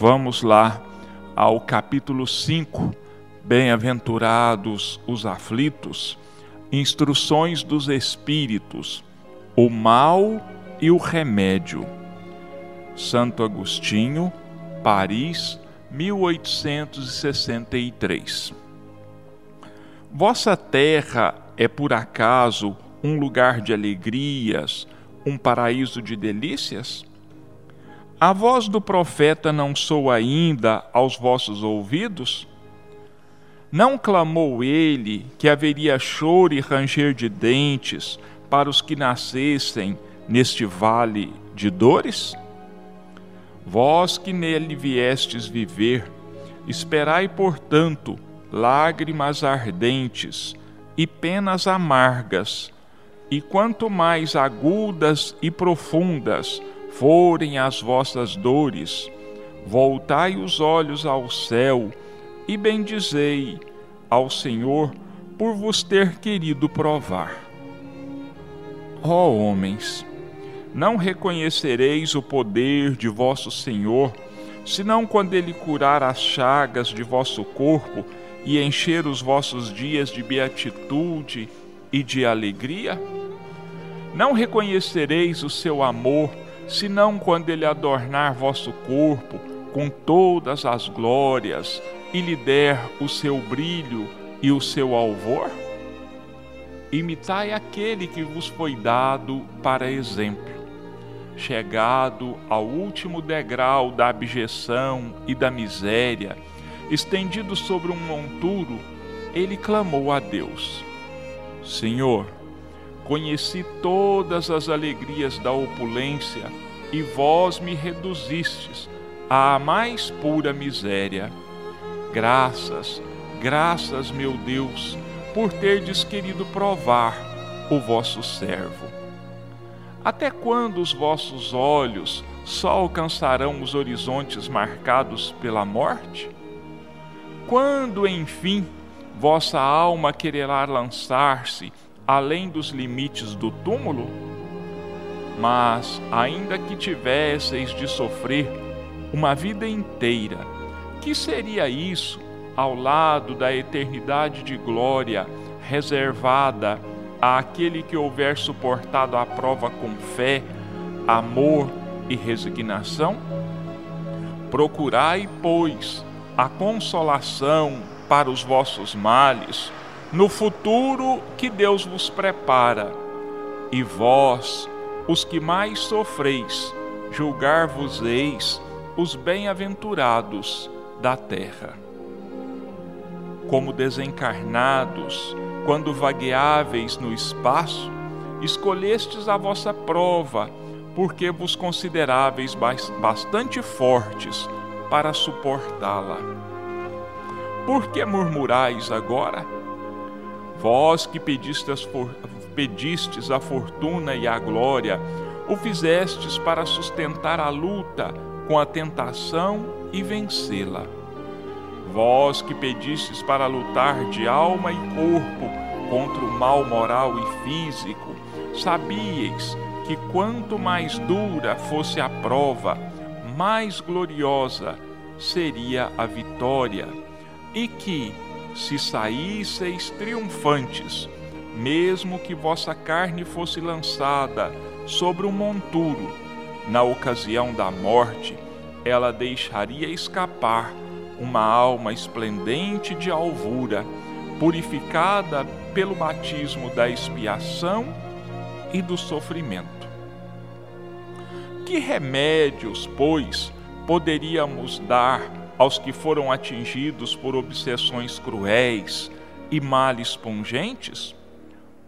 Vamos lá ao capítulo 5, Bem-aventurados os aflitos, instruções dos Espíritos, o mal e o remédio. Santo Agostinho, Paris, 1863. Vossa terra é por acaso um lugar de alegrias, um paraíso de delícias? A voz do profeta não soa ainda aos vossos ouvidos? Não clamou ele que haveria choro e ranger de dentes para os que nascessem neste vale de dores? Vós que nele viestes viver, esperai, portanto, lágrimas ardentes e penas amargas, e quanto mais agudas e profundas forem as vossas dores, voltai os olhos ao céu e bendizei ao Senhor por vos ter querido provar. Ó homens, não reconhecereis o poder de vosso Senhor, senão quando Ele curar as chagas de vosso corpo e encher os vossos dias de beatitude e de alegria? Não reconhecereis o seu amor, senão quando Ele adornar vosso corpo com todas as glórias e lhe der o seu brilho e o seu alvor? Imitai aquele que vos foi dado para exemplo. Chegado ao último degrau da abjeção e da miséria, estendido sobre um monturo, ele clamou a Deus: Senhor, conheci todas as alegrias da opulência e vós me reduzistes à mais pura miséria. Graças, meu Deus, por terdes querido provar o vosso servo. Até quando os vossos olhos só alcançarão os horizontes marcados pela morte? Quando, enfim, vossa alma quererá lançar-se além dos limites do túmulo? Mas, ainda que tivesseis de sofrer uma vida inteira, que seria isso ao lado da eternidade de glória reservada àquele que houver suportado a prova com fé, amor e resignação? Procurai, pois, a consolação para os vossos males no futuro que Deus vos prepara, e vós, os que mais sofreis, julgar-vos-eis os bem-aventurados da terra. Como desencarnados, quando vagueáveis no espaço, escolhestes a vossa prova, porque vos consideráveis bastante fortes para suportá-la. Por que murmurais agora? Vós que pedistes a fortuna e a glória, o fizestes para sustentar a luta com a tentação e vencê-la. Vós que pedistes para lutar de alma e corpo contra o mal moral e físico, sabíeis que quanto mais dura fosse a prova, mais gloriosa seria a vitória, e que, se saísseis triunfantes, mesmo que vossa carne fosse lançada sobre um monturo, na ocasião da morte, ela deixaria escapar uma alma esplendente de alvura, purificada pelo batismo da expiação e do sofrimento. Que remédios, pois, poderíamos dar aos que foram atingidos por obsessões cruéis e males pungentes?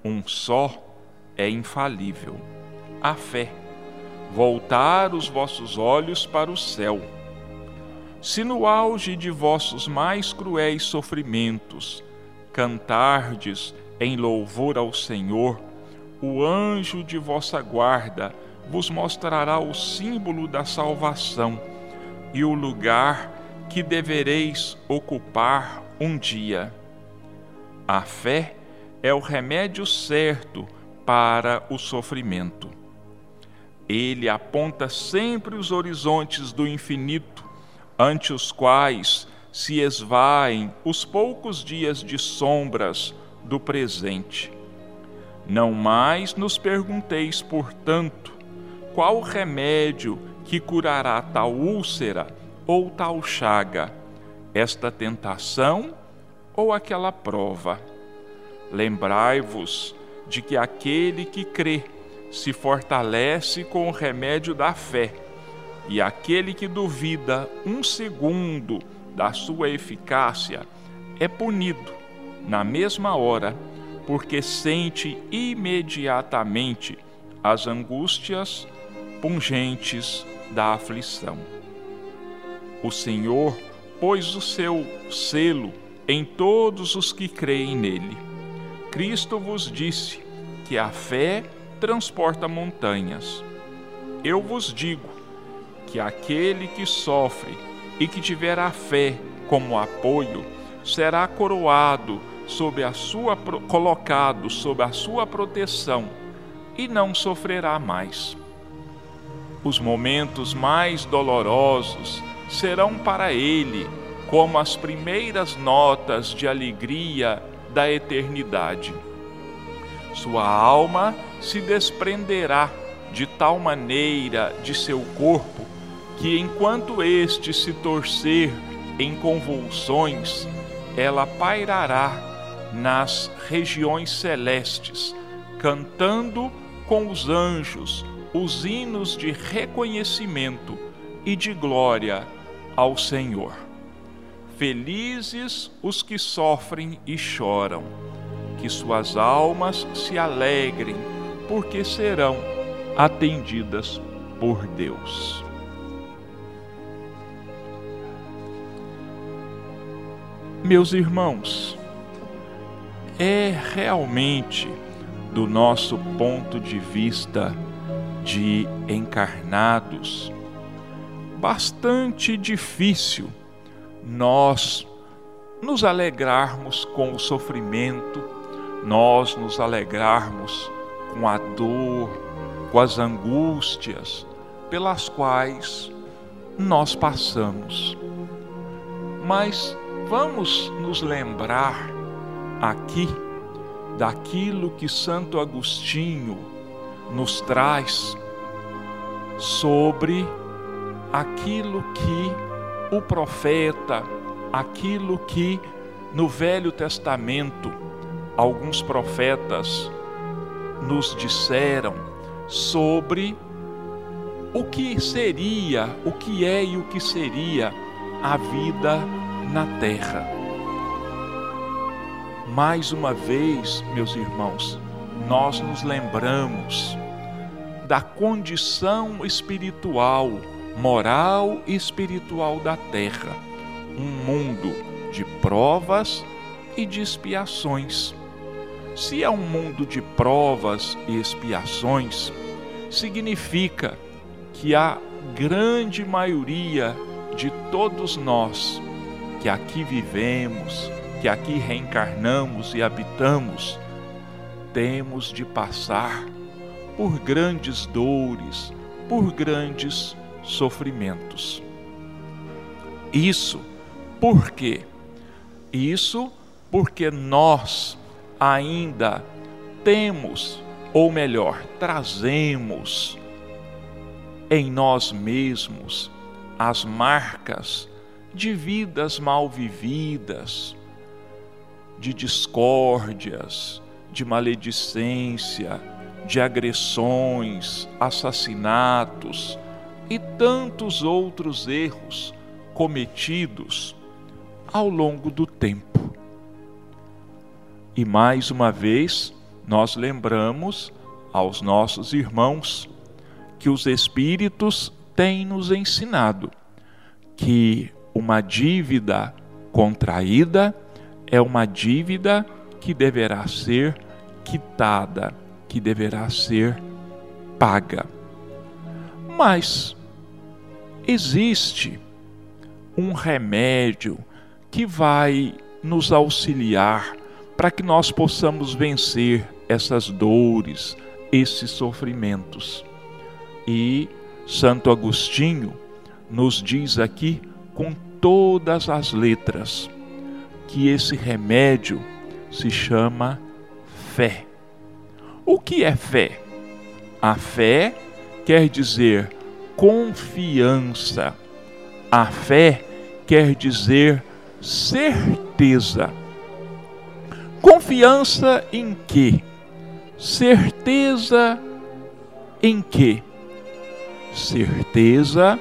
Um só é infalível: a fé. Voltar os vossos olhos para o céu. Se no auge de vossos mais cruéis sofrimentos cantardes em louvor ao Senhor, o anjo de vossa guarda vos mostrará o símbolo da salvação e o lugar que devereis ocupar um dia. A fé é o remédio certo para o sofrimento. Ele aponta sempre os horizontes do infinito, ante os quais se esvaem os poucos dias de sombras do presente. Não mais nos pergunteis, portanto, qual remédio que curará tal úlcera ou tal chaga, esta tentação ou aquela prova. Lembrai-vos de que aquele que crê se fortalece com o remédio da fé, e aquele que duvida um segundo da sua eficácia é punido na mesma hora, porque sente imediatamente as angústias pungentes da aflição. O Senhor pôs o seu selo em todos os que creem nele. Cristo vos disse que a fé transporta montanhas. Eu vos digo que aquele que sofre e que tiver a fé como apoio será coroado colocado sob a sua proteção e não sofrerá mais. Os momentos mais dolorosos serão para ele como as primeiras notas de alegria da eternidade. Sua alma se desprenderá de tal maneira de seu corpo que, enquanto este se torcer em convulsões, ela pairará nas regiões celestes, cantando com os anjos os hinos de reconhecimento e de glória ao Senhor. Felizes os que sofrem e choram, que suas almas se alegrem, porque serão atendidas por Deus. Meus irmãos, é realmente, do nosso ponto de vista de encarnados, bastante difícil nós nos alegrarmos com o sofrimento, nós nos alegrarmos com a dor, com as angústias pelas quais nós passamos. Mas vamos nos lembrar aqui daquilo que Santo Agostinho nos traz sobre aquilo que o profeta, aquilo que no Velho Testamento alguns profetas nos disseram sobre o que seria, o que é e o que seria a vida na terra. Mais uma vez, meus irmãos, nós nos lembramos da condição espiritual, moral e espiritual da terra, um mundo de provas e de expiações. Se é um mundo de provas e expiações, significa que a grande maioria de todos nós que aqui vivemos, que aqui reencarnamos e habitamos, temos de passar por grandes dores, por grandes sofrimentos. Isso por quê? Isso porque nós ainda temos, ou melhor, trazemos em nós mesmos as marcas de vidas mal vividas, de discórdias, de maledicência, de agressões, assassinatos e tantos outros erros cometidos ao longo do tempo. E mais uma vez nós lembramos aos nossos irmãos que os Espíritos têm nos ensinado que uma dívida contraída é uma dívida que deverá ser quitada, que deverá ser paga. Mas existe um remédio que vai nos auxiliar para que nós possamos vencer essas dores, esses sofrimentos. E Santo Agostinho nos diz aqui com todas as letras, que esse remédio se chama fé. O que é fé? A fé quer dizer confiança. A fé quer dizer certeza. Confiança em quê? Certeza em quê? Certeza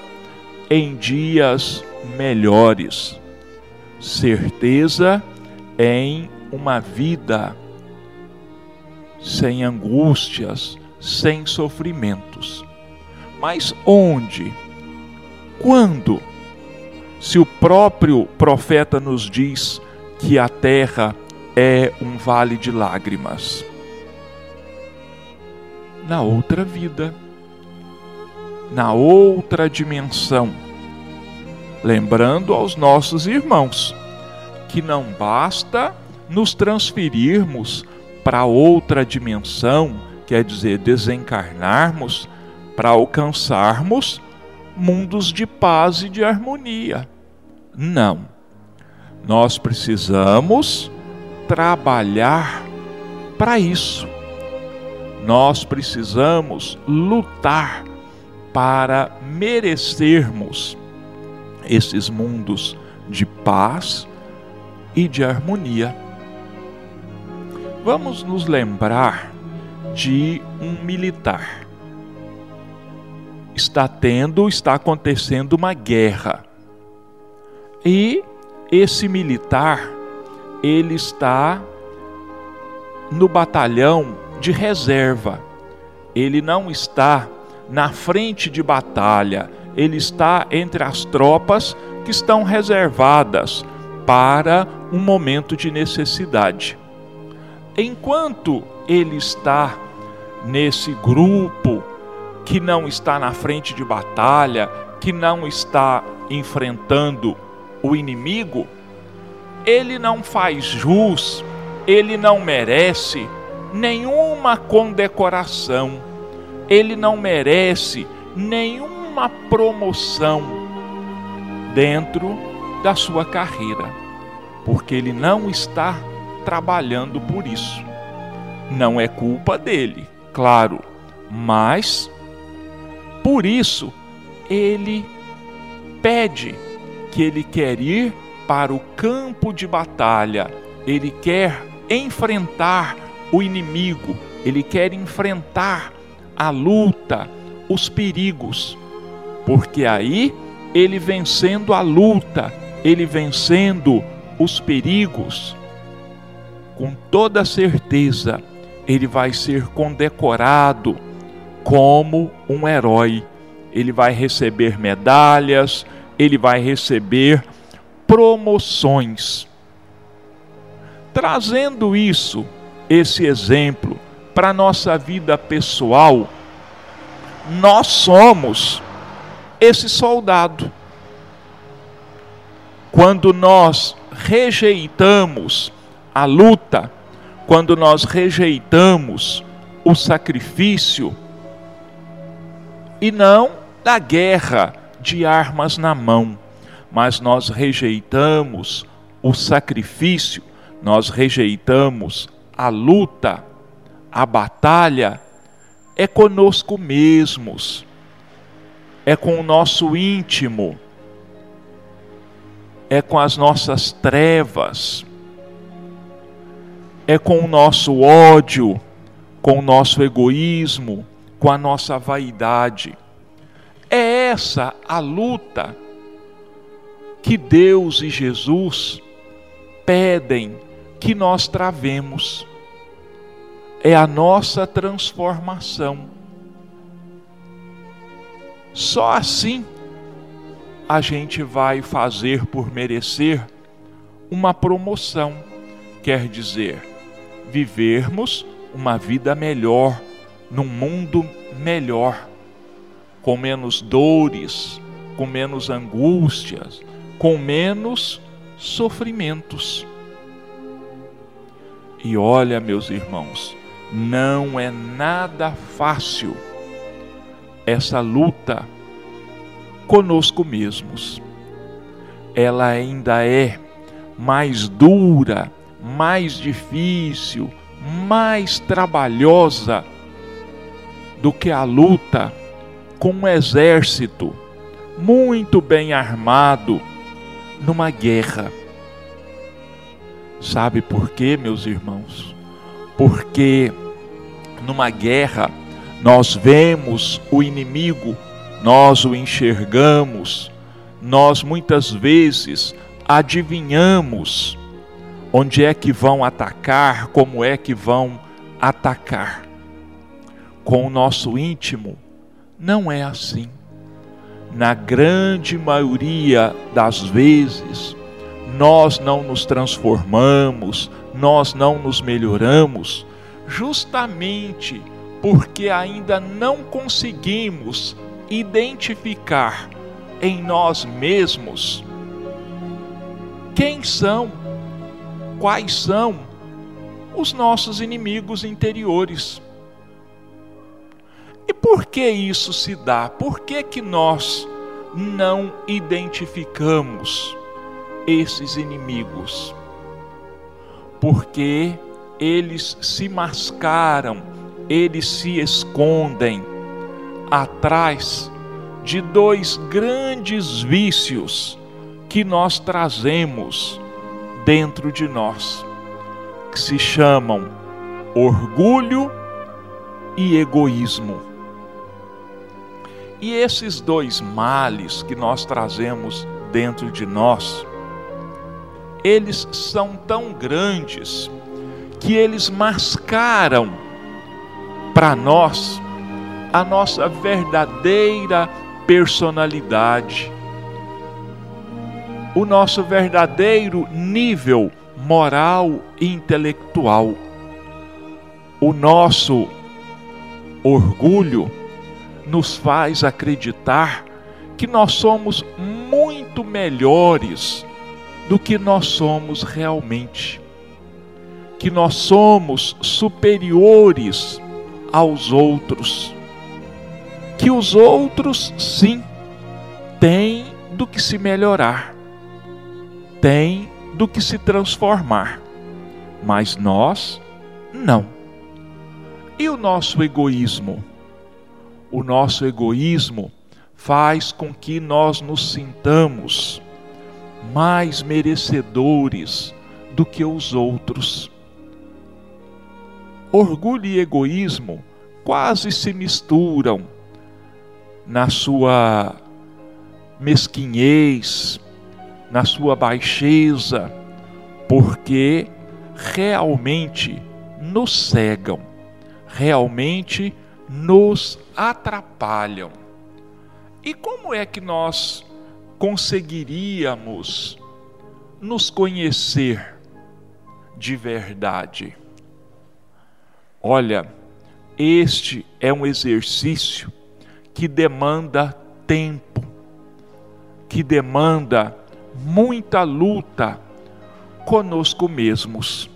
em dias melhores. Certeza em uma vida sem angústias, sem sofrimentos. Mas onde? Quando? Se o próprio profeta nos diz que a terra é um vale de lágrimas. Na outra vida, na outra dimensão. Lembrando aos nossos irmãos que não basta nos transferirmos para outra dimensão, quer dizer, desencarnarmos, para alcançarmos mundos de paz e de harmonia. Não. Nós precisamos trabalhar para isso. Nós precisamos lutar para merecermos esses mundos de paz e de harmonia. Vamos nos lembrar de um militar. Está acontecendo uma guerra. E esse militar, ele está no batalhão de reserva. Ele não está na frente de batalha, ele está entre as tropas que estão reservadas para um momento de necessidade. Enquanto ele está nesse grupo que não está na frente de batalha, que não está enfrentando o inimigo, ele não faz jus, ele não merece nenhuma condecoração, ele não merece nenhuma promoção dentro da sua carreira, porque ele não está trabalhando por isso. Não é culpa dele, claro, mas por isso ele pede que ele quer ir para o campo de batalha, ele quer enfrentar o inimigo, ele quer enfrentar a luta, os perigos, porque aí ele vencendo a luta, ele vencendo os perigos, com toda certeza ele vai ser condecorado como um herói, ele vai receber medalhas, ele vai receber promoções. Trazendo isso, esse exemplo, para a nossa vida pessoal, nós somos esse soldado. Quando nós rejeitamos a luta, quando nós rejeitamos o sacrifício, e não da guerra de armas na mão, mas nós rejeitamos o sacrifício, nós rejeitamos a luta, a batalha, é conosco mesmos, é com o nosso íntimo, é com as nossas trevas, é com o nosso ódio, com o nosso egoísmo, com a nossa vaidade. É essa a luta que Deus e Jesus pedem que nós travemos. É a nossa transformação. Só assim a gente vai fazer por merecer uma promoção. Quer dizer, vivermos uma vida melhor, num mundo melhor, com menos dores, com menos angústias, com menos sofrimentos. E olha, meus irmãos, não é nada fácil essa luta conosco mesmos. ela ainda é mais dura, mais difícil, mais trabalhosa do que a luta com um exército muito bem armado numa guerra. Sabe por quê, meus irmãos? Porque numa guerra nós vemos o inimigo, nós o enxergamos, nós muitas vezes adivinhamos onde é que vão atacar, como é que vão atacar. Com o nosso íntimo, não é assim. Na grande maioria das vezes, nós não nos transformamos, nós não nos melhoramos, justamente porque ainda não conseguimos identificar em nós mesmos quem são, quais são os nossos inimigos interiores. E por que isso se dá? Por que que nós não identificamos esses inimigos? Porque eles se mascaram, eles se escondem atrás de dois grandes vícios que nós trazemos dentro de nós, que se chamam orgulho e egoísmo. E esses dois males que nós trazemos dentro de nós, eles são tão grandes que eles mascaram para nós a nossa verdadeira personalidade, o nosso verdadeiro nível moral e intelectual. O nosso orgulho nos faz acreditar que nós somos muito melhores do que nós somos realmente, que nós somos superiores aos outros, que os outros sim têm do que se melhorar, têm do que se transformar, mas nós não. E o nosso egoísmo? O nosso egoísmo faz com que nós nos sintamos mais merecedores do que os outros. Orgulho e egoísmo quase se misturam na sua mesquinhez, na sua baixeza, porque realmente nos cegam, realmente nos atrapalham. E como é que nós conseguiríamos nos conhecer de verdade? Olha, este é um exercício que demanda tempo, que demanda muita luta conosco mesmos.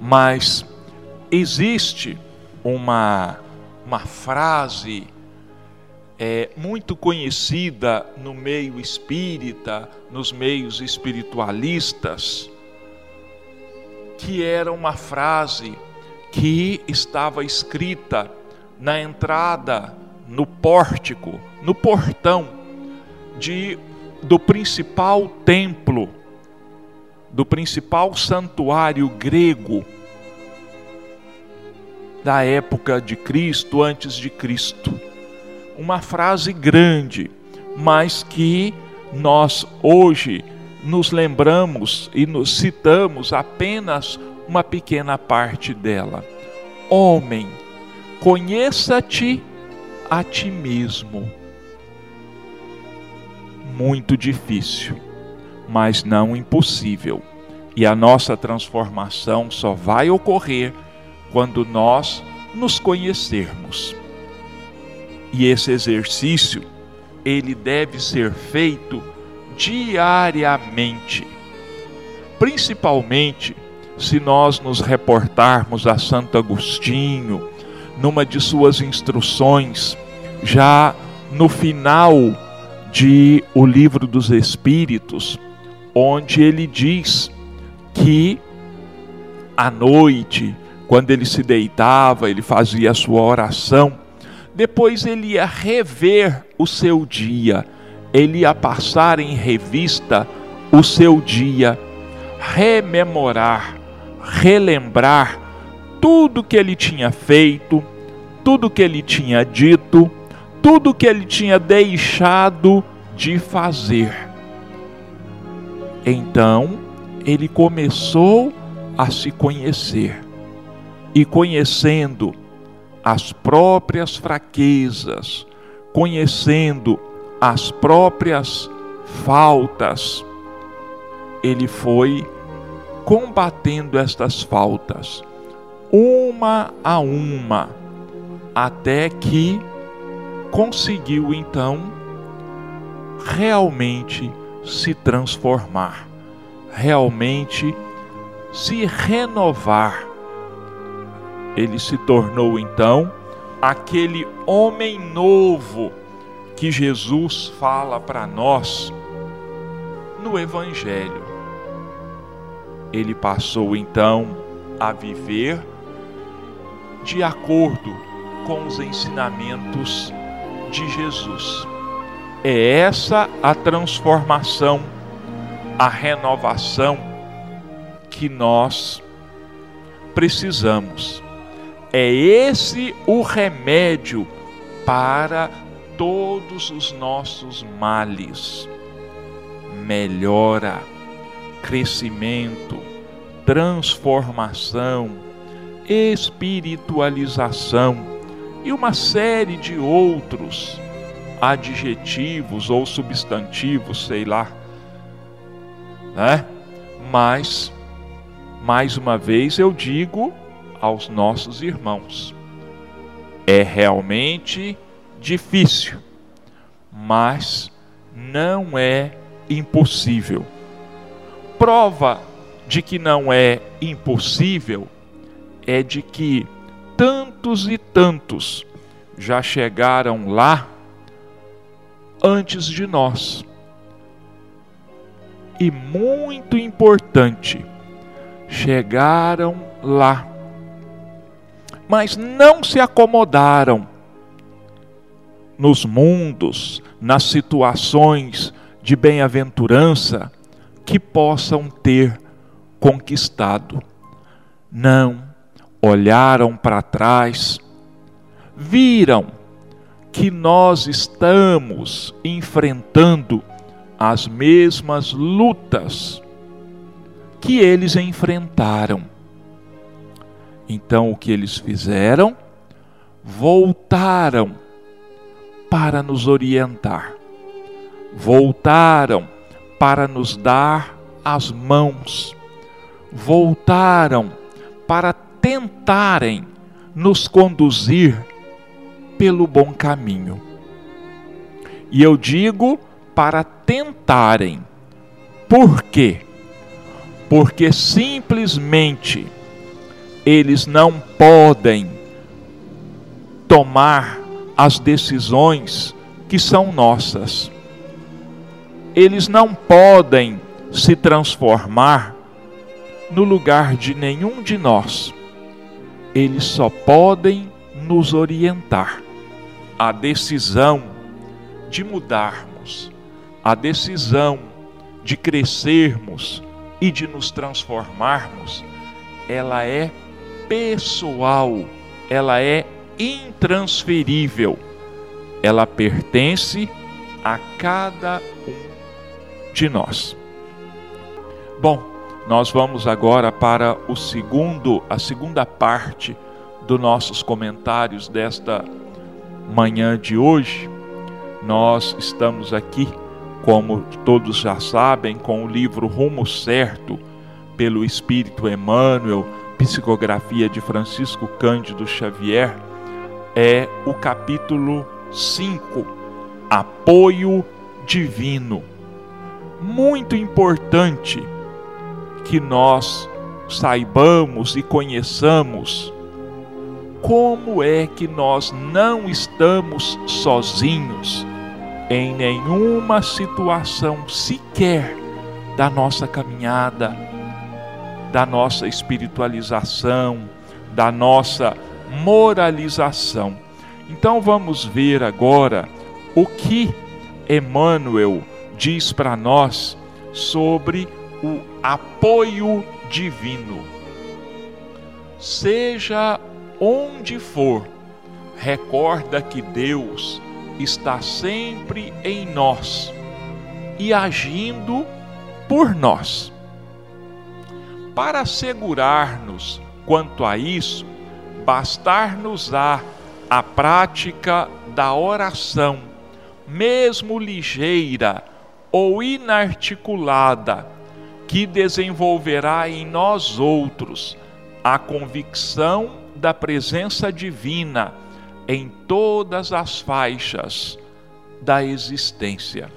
Mas existe uma frase muito conhecida no meio espírita, nos meios espiritualistas, que era uma frase que estava escrita na entrada, no pórtico, no portão do principal templo, do principal santuário grego da época de Cristo, antes de Cristo. Uma frase grande, mas que nós hoje nos lembramos e nos citamos apenas uma pequena parte dela. Homem, conheça-te a ti mesmo. Muito difícil, mas não impossível. E a nossa transformação só vai ocorrer quando nós nos conhecermos. E esse exercício, ele deve ser feito diariamente, principalmente se nós nos reportarmos a Santo Agostinho, numa de suas instruções, já no final de O Livro dos Espíritos, onde ele diz que à noite, quando ele se deitava, ele fazia a sua oração, depois ele ia rever o seu dia, ele ia passar em revista o seu dia, rememorar, relembrar tudo que ele tinha feito, tudo que ele tinha dito, tudo que ele tinha deixado de fazer. Então, ele começou a se conhecer, e conhecendo as próprias fraquezas, conhecendo as próprias faltas, ele foi combatendo estas faltas, uma a uma, até que conseguiu então realmente se transformar, realmente se renovar. Ele se tornou então aquele homem novo que Jesus fala para nós no Evangelho. Ele passou então a viver de acordo com os ensinamentos de Jesus. É essa a transformação, a renovação que nós precisamos. É esse o remédio para todos os nossos males. Melhora, crescimento, transformação, espiritualização e uma série de outros adjetivos ou substantivos, sei lá, né? Mas, mais uma vez eu digo aos nossos irmãos, é realmente difícil, mas não é impossível. Prova de que não é impossível é de que tantos e tantos já chegaram lá antes de nós. E muito importante, chegaram lá, mas não se acomodaram nos mundos, nas situações de bem-aventurança que possam ter conquistado. Não, olharam para trás, viram que nós estamos enfrentando as mesmas lutas que eles enfrentaram. Então, o que eles fizeram? Voltaram para nos orientar, voltaram para nos dar as mãos, voltaram para tentarem nos conduzir pelo bom caminho. E eu digo para tentarem. Por quê? Porque simplesmente eles não podem tomar as decisões que são nossas. Eles não podem se transformar no lugar de nenhum de nós. Eles só podem nos orientar. A decisão de mudarmos, a decisão de crescermos e de nos transformarmos, ela é pessoal, ela é intransferível, ela pertence a cada um de nós. Bom, nós vamos agora para a segunda parte dos nossos comentários desta manhã de hoje. Nós estamos aqui, como todos já sabem, com o livro Rumo Certo, pelo Espírito Emmanuel, psicografia de Francisco Cândido Xavier. É o capítulo 5, Apoio Divino. Muito importante que nós saibamos e conheçamos como é que nós não estamos sozinhos em nenhuma situação sequer da nossa caminhada, da nossa espiritualização, da nossa moralização. Então vamos ver agora o que Emmanuel diz para nós sobre o apoio divino. Seja onde for, recorda que Deus está sempre em nós e agindo por nós. Para assegurar-nos quanto a isso, bastar-nos-á a prática da oração, mesmo ligeira ou inarticulada, que desenvolverá em nós outros a convicção da presença divina em todas as faixas da existência.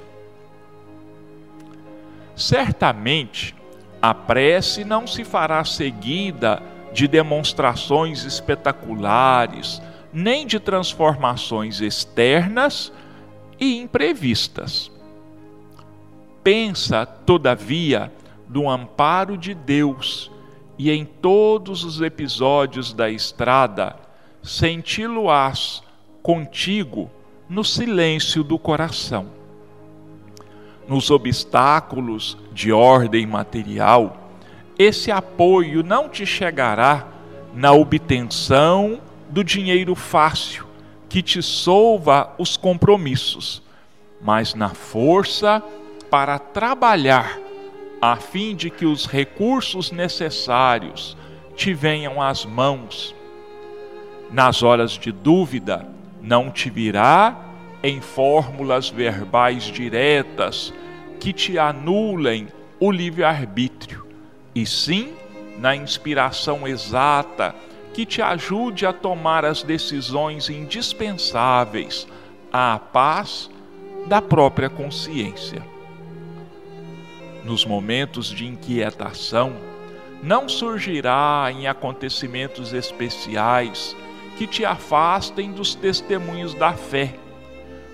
Certamente, a prece não se fará seguida de demonstrações espetaculares, nem de transformações externas e imprevistas. Pensa, todavia, no amparo de Deus e em todos os episódios da estrada, senti-lo-ás contigo no silêncio do coração. Nos obstáculos de ordem material, esse apoio não te chegará na obtenção do dinheiro fácil que te solva os compromissos, mas na força para trabalhar a fim de que os recursos necessários te venham às mãos. Nas horas de dúvida, não te virá em fórmulas verbais diretas que te anulem o livre-arbítrio, e sim na inspiração exata que te ajude a tomar as decisões indispensáveis à paz da própria consciência. Nos momentos de inquietação, não surgirá em acontecimentos especiais que te afastem dos testemunhos da fé,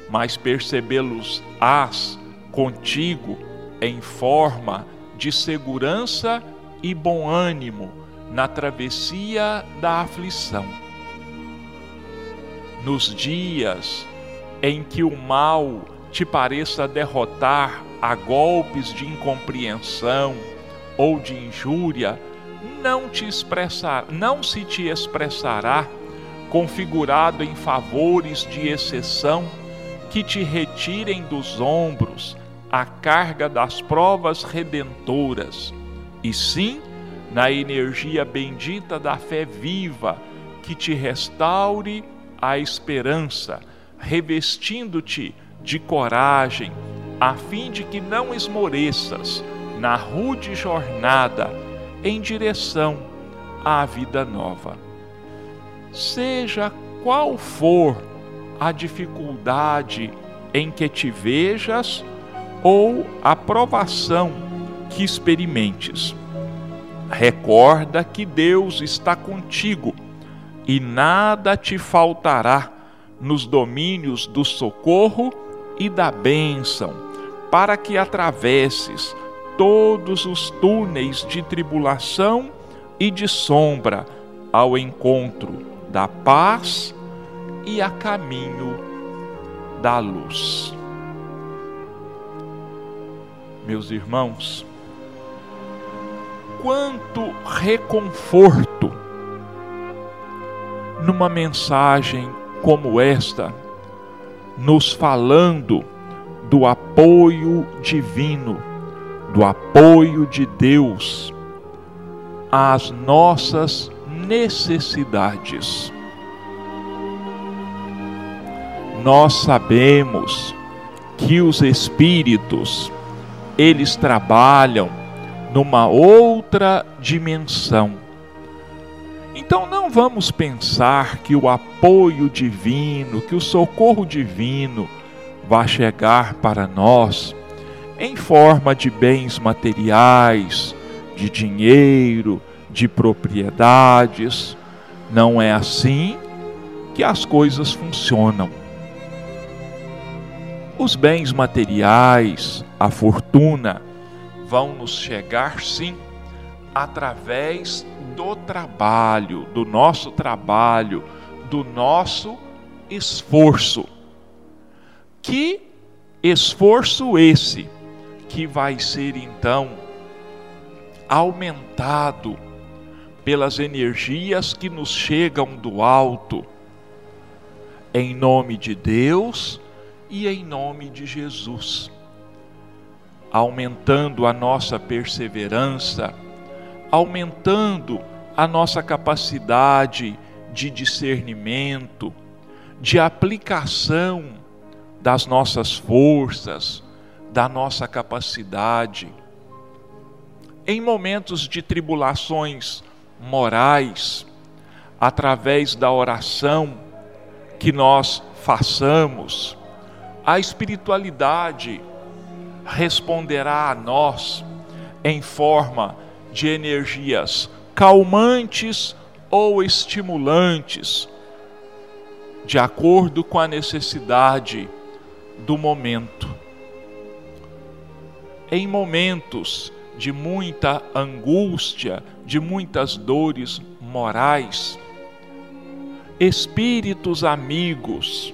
mas percebê-los-ás contigo em forma de segurança e bom ânimo na travessia da aflição. Nos dias em que o mal te pareça derrotar a golpes de incompreensão ou de injúria, não se te expressará configurado em favores de exceção que te retirem dos ombros a carga das provas redentoras, e sim na energia bendita da fé viva que te restaure a esperança, revestindo-te de coragem, a fim de que não esmoreças na rude jornada em direção à vida nova. Seja qual for a dificuldade em que te vejas ou a provação que experimentes, recorda que Deus está contigo e nada te faltará nos domínios do socorro e da bênção, para que atravesses todos os túneis de tribulação e de sombra ao encontro da paz e a caminho da luz. Meus irmãos, quanto reconforto numa mensagem como esta, nos falando do apoio divino, do apoio de Deus às nossas necessidades. Nós sabemos que os espíritos, eles trabalham numa outra dimensão. Então não vamos pensar que o apoio divino, que o socorro divino vai chegar para nós em forma de bens materiais, de dinheiro, de propriedades. Não é assim que as coisas funcionam. Os bens materiais, a fortuna, vão nos chegar sim através do trabalho, do nosso trabalho, do nosso esforço. Que esforço esse que vai ser então aumentado pelas energias que nos chegam do alto, em nome de Deus e em nome de Jesus, aumentando a nossa perseverança, aumentando a nossa capacidade de discernimento, de aplicação das nossas forças, da nossa capacidade. Em momentos de tribulações morais, através da oração que nós façamos, a espiritualidade responderá a nós em forma de energias calmantes ou estimulantes, de acordo com a necessidade do momento. Em momentos de muita angústia, de muitas dores morais, espíritos amigos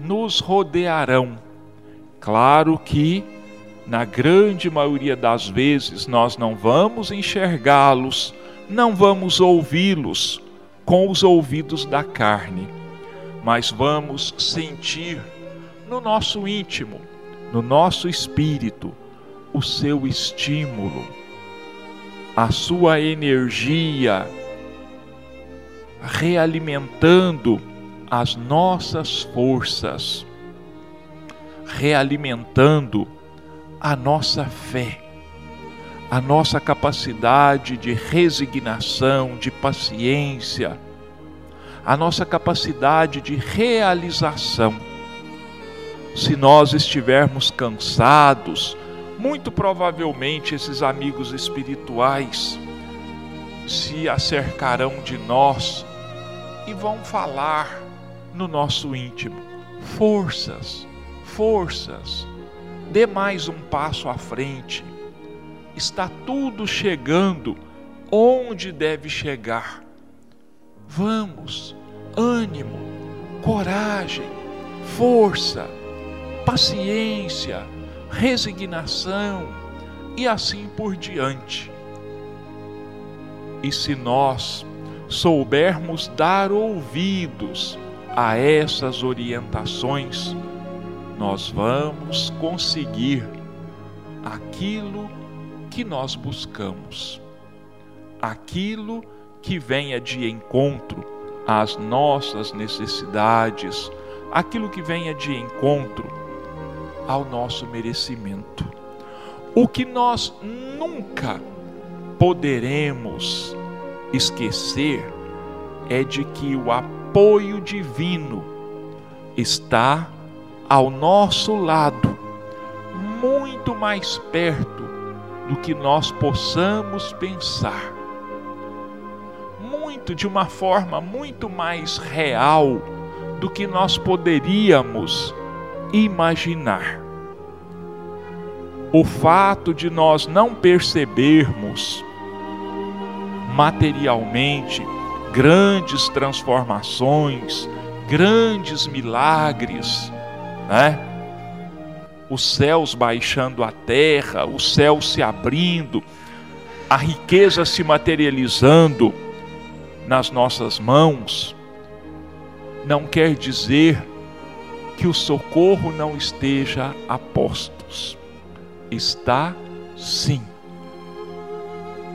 nos rodearão. Claro que, na grande maioria das vezes, nós não vamos enxergá-los, não vamos ouvi-los com os ouvidos da carne, mas vamos sentir no nosso íntimo, no nosso espírito, o seu estímulo, a sua energia, realimentando as nossas forças, realimentando a nossa fé, a nossa capacidade de resignação, de paciência, a nossa capacidade de realização. Se nós estivermos cansados, muito provavelmente esses amigos espirituais se acercarão de nós e vão falar no nosso íntimo: forças, forças, dê mais um passo à frente, está tudo chegando onde deve chegar, vamos, ânimo, coragem, força, paciência, resignação e assim por diante. E se nós soubermos dar ouvidos a essas orientações, nós vamos conseguir aquilo que nós buscamos, aquilo que venha de encontro às nossas necessidades, aquilo que venha de encontro ao nosso merecimento. O que nós nunca poderemos esquecer é de que o apoio divino está ao nosso lado, muito mais perto do que nós possamos pensar, de uma forma muito mais real do que nós poderíamos imaginar. O fato de nós não percebermos materialmente grandes transformações, grandes milagres, né? Os céus baixando a terra, o céu se abrindo, a riqueza se materializando nas nossas mãos, não quer dizer que o socorro não esteja a postos. Está sim.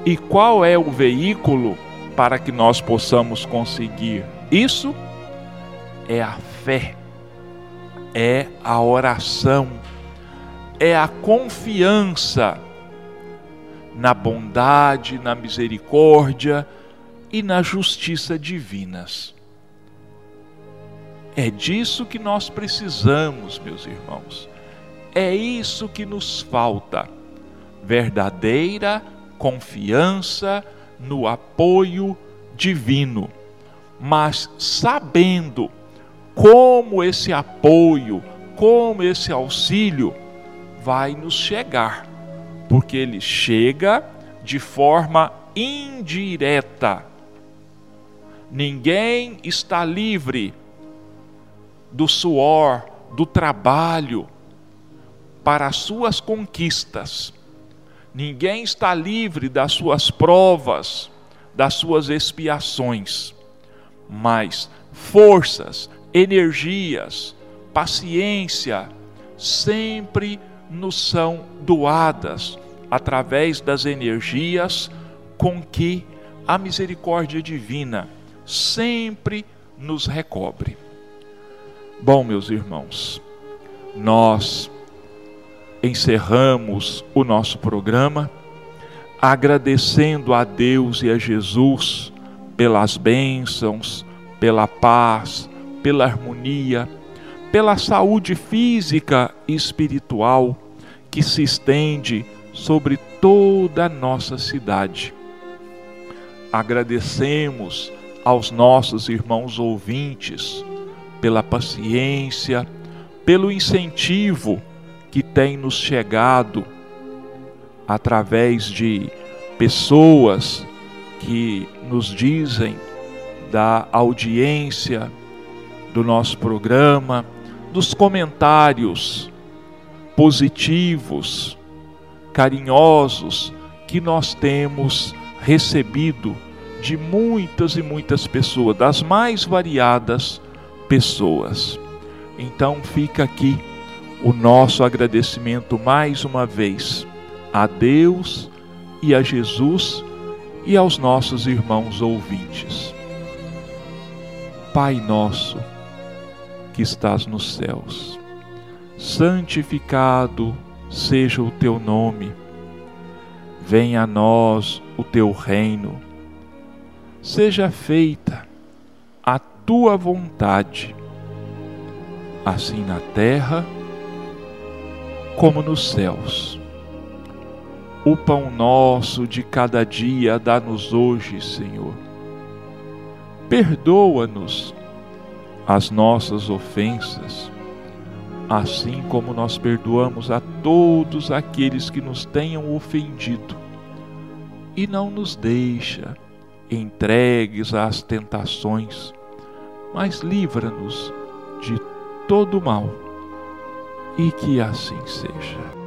E qual é o veículo para que nós possamos conseguir isso? É a fé, é a oração, é a confiança na bondade, na misericórdia e na justiça divinas. É disso que nós precisamos, meus irmãos. É isso que nos falta. Verdadeira confiança no apoio divino. Mas sabendo como esse apoio como esse auxílio vai nos chegar, porque ele chega de forma indireta. Ninguém está livre do suor, do trabalho para as suas conquistas. Ninguém está livre das suas provas, das suas expiações, mas forças, energias, paciência sempre nos são doadas através das energias com que a misericórdia divina sempre nos recobre. Bom, meus irmãos, nós encerramos o nosso programa agradecendo a Deus e a Jesus pelas bênçãos, pela paz, pela harmonia, pela saúde física e espiritual que se estende sobre toda a nossa cidade. Agradecemos aos nossos irmãos ouvintes pela paciência, pelo incentivo que tem nos chegado através de pessoas que nos dizem da audiência do nosso programa, dos comentários positivos, carinhosos que nós temos recebido de muitas e muitas pessoas, das mais variadas pessoas. Então fica aqui o nosso agradecimento mais uma vez a Deus e a Jesus e aos nossos irmãos ouvintes. Pai nosso, que estás nos céus, santificado seja o teu nome, venha a nós o teu reino, seja feita a tua vontade, assim na terra como nos céus. O pão nosso de cada dia dá-nos hoje, Senhor. Perdoa-nos as nossas ofensas, assim como nós perdoamos a todos aqueles que nos tenham ofendido. E não nos deixa entregues às tentações, mas livra-nos de todo mal. E que assim seja.